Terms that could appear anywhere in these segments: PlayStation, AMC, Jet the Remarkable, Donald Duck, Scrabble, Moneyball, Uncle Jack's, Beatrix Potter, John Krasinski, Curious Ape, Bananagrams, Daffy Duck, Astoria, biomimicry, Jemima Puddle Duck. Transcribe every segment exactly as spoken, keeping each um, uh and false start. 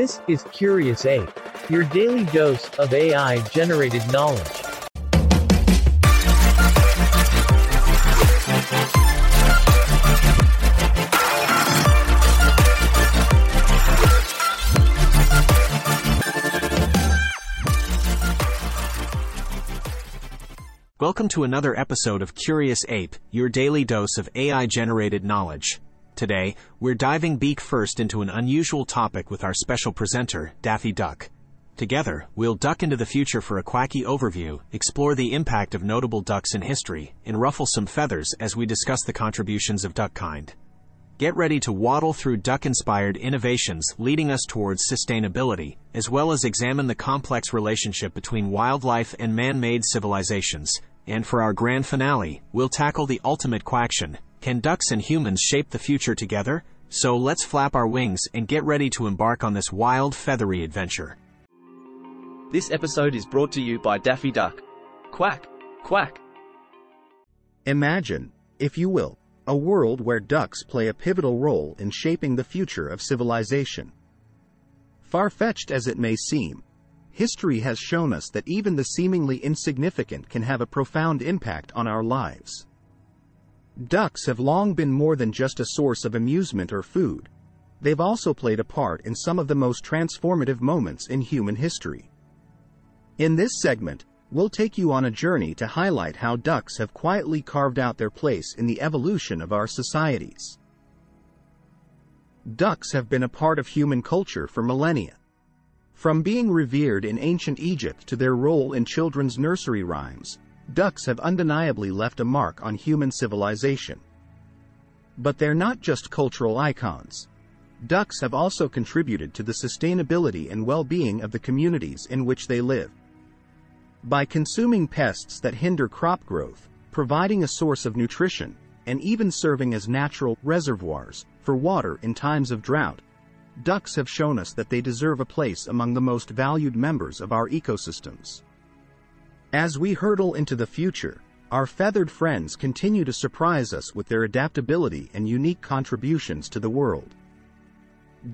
This is Curious Ape, your daily dose of A I-generated knowledge. Welcome to another episode of Curious Ape, your daily dose of A I-generated knowledge. Today, we're diving beak first into an unusual topic with our special presenter, Daffy Duck. Together, we'll duck into the future for a quacky overview, explore the impact of notable ducks in history, and ruffle some feathers as we discuss the contributions of duck kind. Get ready to waddle through duck-inspired innovations leading us towards sustainability, as well as examine the complex relationship between wildlife and man-made civilizations. And for our grand finale, we'll tackle the ultimate quaction. Can ducks and humans shape the future together? So let's flap our wings and get ready to embark on this wild, feathery adventure. This episode is brought to you by Daffy Duck. Quack! Quack! Imagine, if you will, a world where ducks play a pivotal role in shaping the future of civilization. Far-fetched as it may seem, history has shown us that even the seemingly insignificant can have a profound impact on our lives. Ducks have long been more than just a source of amusement or food. They've also played a part in some of the most transformative moments in human history. In this segment, we'll take you on a journey to highlight how ducks have quietly carved out their place in the evolution of our societies. Ducks have been a part of human culture for millennia. From being revered in ancient Egypt to their role in children's nursery rhymes, ducks have undeniably left a mark on human civilization. But they're not just cultural icons. Ducks have also contributed to the sustainability and well-being of the communities in which they live. By consuming pests that hinder crop growth, providing a source of nutrition, and even serving as natural reservoirs for water in times of drought, ducks have shown us that they deserve a place among the most valued members of our ecosystems. As we hurtle into the future, our feathered friends continue to surprise us with their adaptability and unique contributions to the world.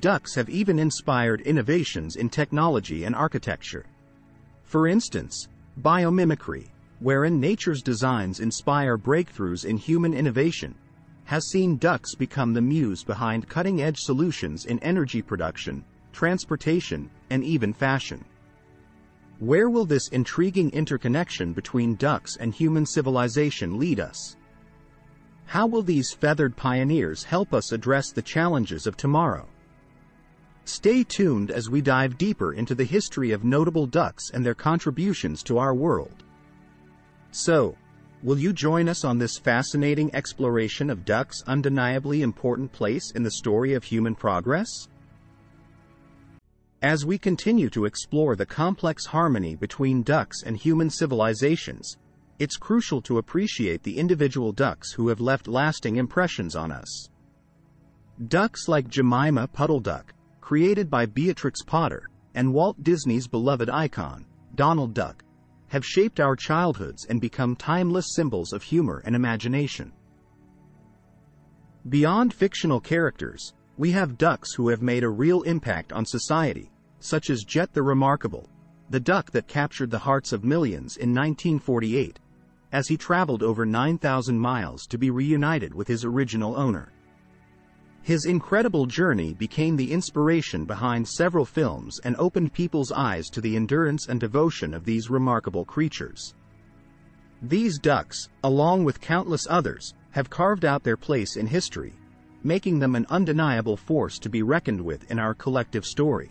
Ducks have even inspired innovations in technology and architecture. For instance, biomimicry, wherein nature's designs inspire breakthroughs in human innovation, has seen ducks become the muse behind cutting-edge solutions in energy production, transportation, and even fashion. Where will this intriguing interconnection between ducks and human civilization lead us? How will these feathered pioneers help us address the challenges of tomorrow? Stay tuned as we dive deeper into the history of notable ducks and their contributions to our world. So, will you join us on this fascinating exploration of ducks' undeniably important place in the story of human progress? As we continue to explore the complex harmony between ducks and human civilizations, it's crucial to appreciate the individual ducks who have left lasting impressions on us. Ducks like Jemima Puddle Duck, created by Beatrix Potter, and Walt Disney's beloved icon, Donald Duck, have shaped our childhoods and become timeless symbols of humor and imagination. Beyond fictional characters, we have ducks who have made a real impact on society, such as Jet the Remarkable, the duck that captured the hearts of millions in nineteen forty-eight, as he traveled over nine thousand miles to be reunited with his original owner. His incredible journey became the inspiration behind several films and opened people's eyes to the endurance and devotion of these remarkable creatures. These ducks, along with countless others, have carved out their place in history, making them an undeniable force to be reckoned with in our collective story.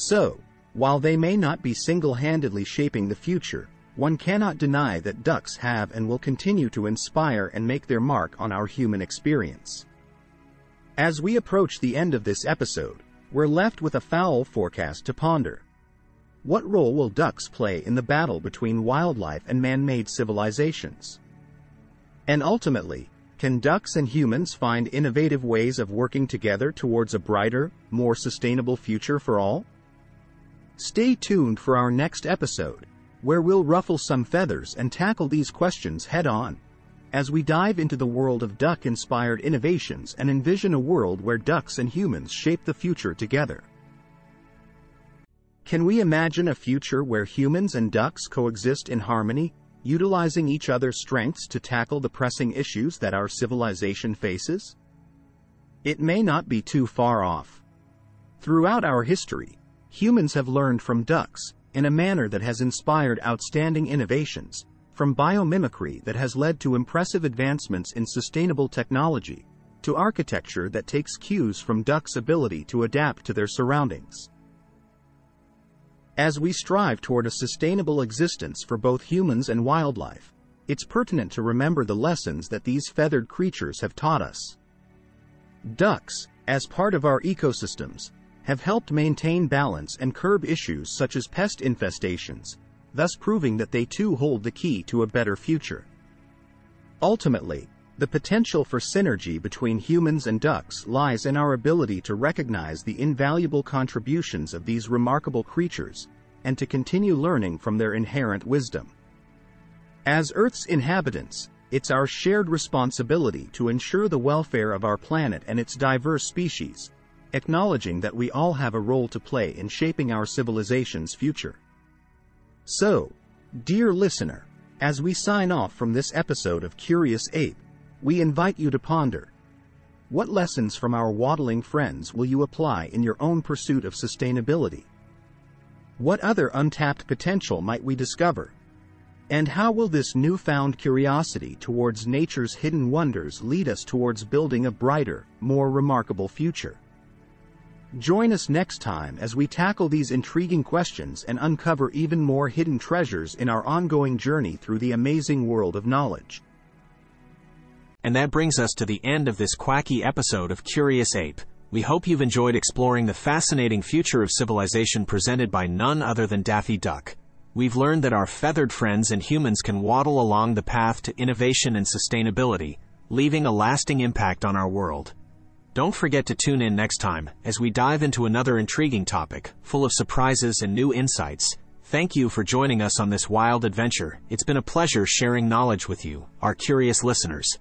So, while they may not be single-handedly shaping the future, one cannot deny that ducks have and will continue to inspire and make their mark on our human experience. As we approach the end of this episode, we're left with a fowl forecast to ponder. What role will ducks play in the battle between wildlife and man-made civilizations? And ultimately, can ducks and humans find innovative ways of working together towards a brighter, more sustainable future for all? Stay tuned for our next episode, where we'll ruffle some feathers and tackle these questions head-on, as we dive into the world of duck-inspired innovations and envision a world where ducks and humans shape the future together. Can we imagine a future where humans and ducks coexist in harmony, utilizing each other's strengths to tackle the pressing issues that our civilization faces? It may not be too far off. Throughout our history, humans have learned from ducks in a manner that has inspired outstanding innovations, from biomimicry that has led to impressive advancements in sustainable technology, to architecture that takes cues from ducks' ability to adapt to their surroundings. As we strive toward a sustainable existence for both humans and wildlife, it's pertinent to remember the lessons that these feathered creatures have taught us. Ducks, as part of our ecosystems, have helped maintain balance and curb issues such as pest infestations, thus proving that they too hold the key to a better future. Ultimately, the potential for synergy between humans and ducks lies in our ability to recognize the invaluable contributions of these remarkable creatures, and to continue learning from their inherent wisdom. As Earth's inhabitants, it's our shared responsibility to ensure the welfare of our planet and its diverse species, acknowledging that we all have a role to play in shaping our civilization's future. So, dear listener, as we sign off from this episode of Curious Ape, we invite you to ponder: what lessons from our waddling friends will you apply in your own pursuit of sustainability? What other untapped potential might we discover? And how will this newfound curiosity towards nature's hidden wonders lead us towards building a brighter, more remarkable future? Join us next time as we tackle these intriguing questions and uncover even more hidden treasures in our ongoing journey through the amazing world of knowledge. And that brings us to the end of this quacky episode of Curious Ape. We hope you've enjoyed exploring the fascinating future of civilization presented by none other than Daffy Duck. We've learned that our feathered friends and humans can waddle along the path to innovation and sustainability, leaving a lasting impact on our world. Don't forget to tune in next time, as we dive into another intriguing topic, full of surprises and new insights. Thank you for joining us on this wild adventure. It's been a pleasure sharing knowledge with you, our curious listeners.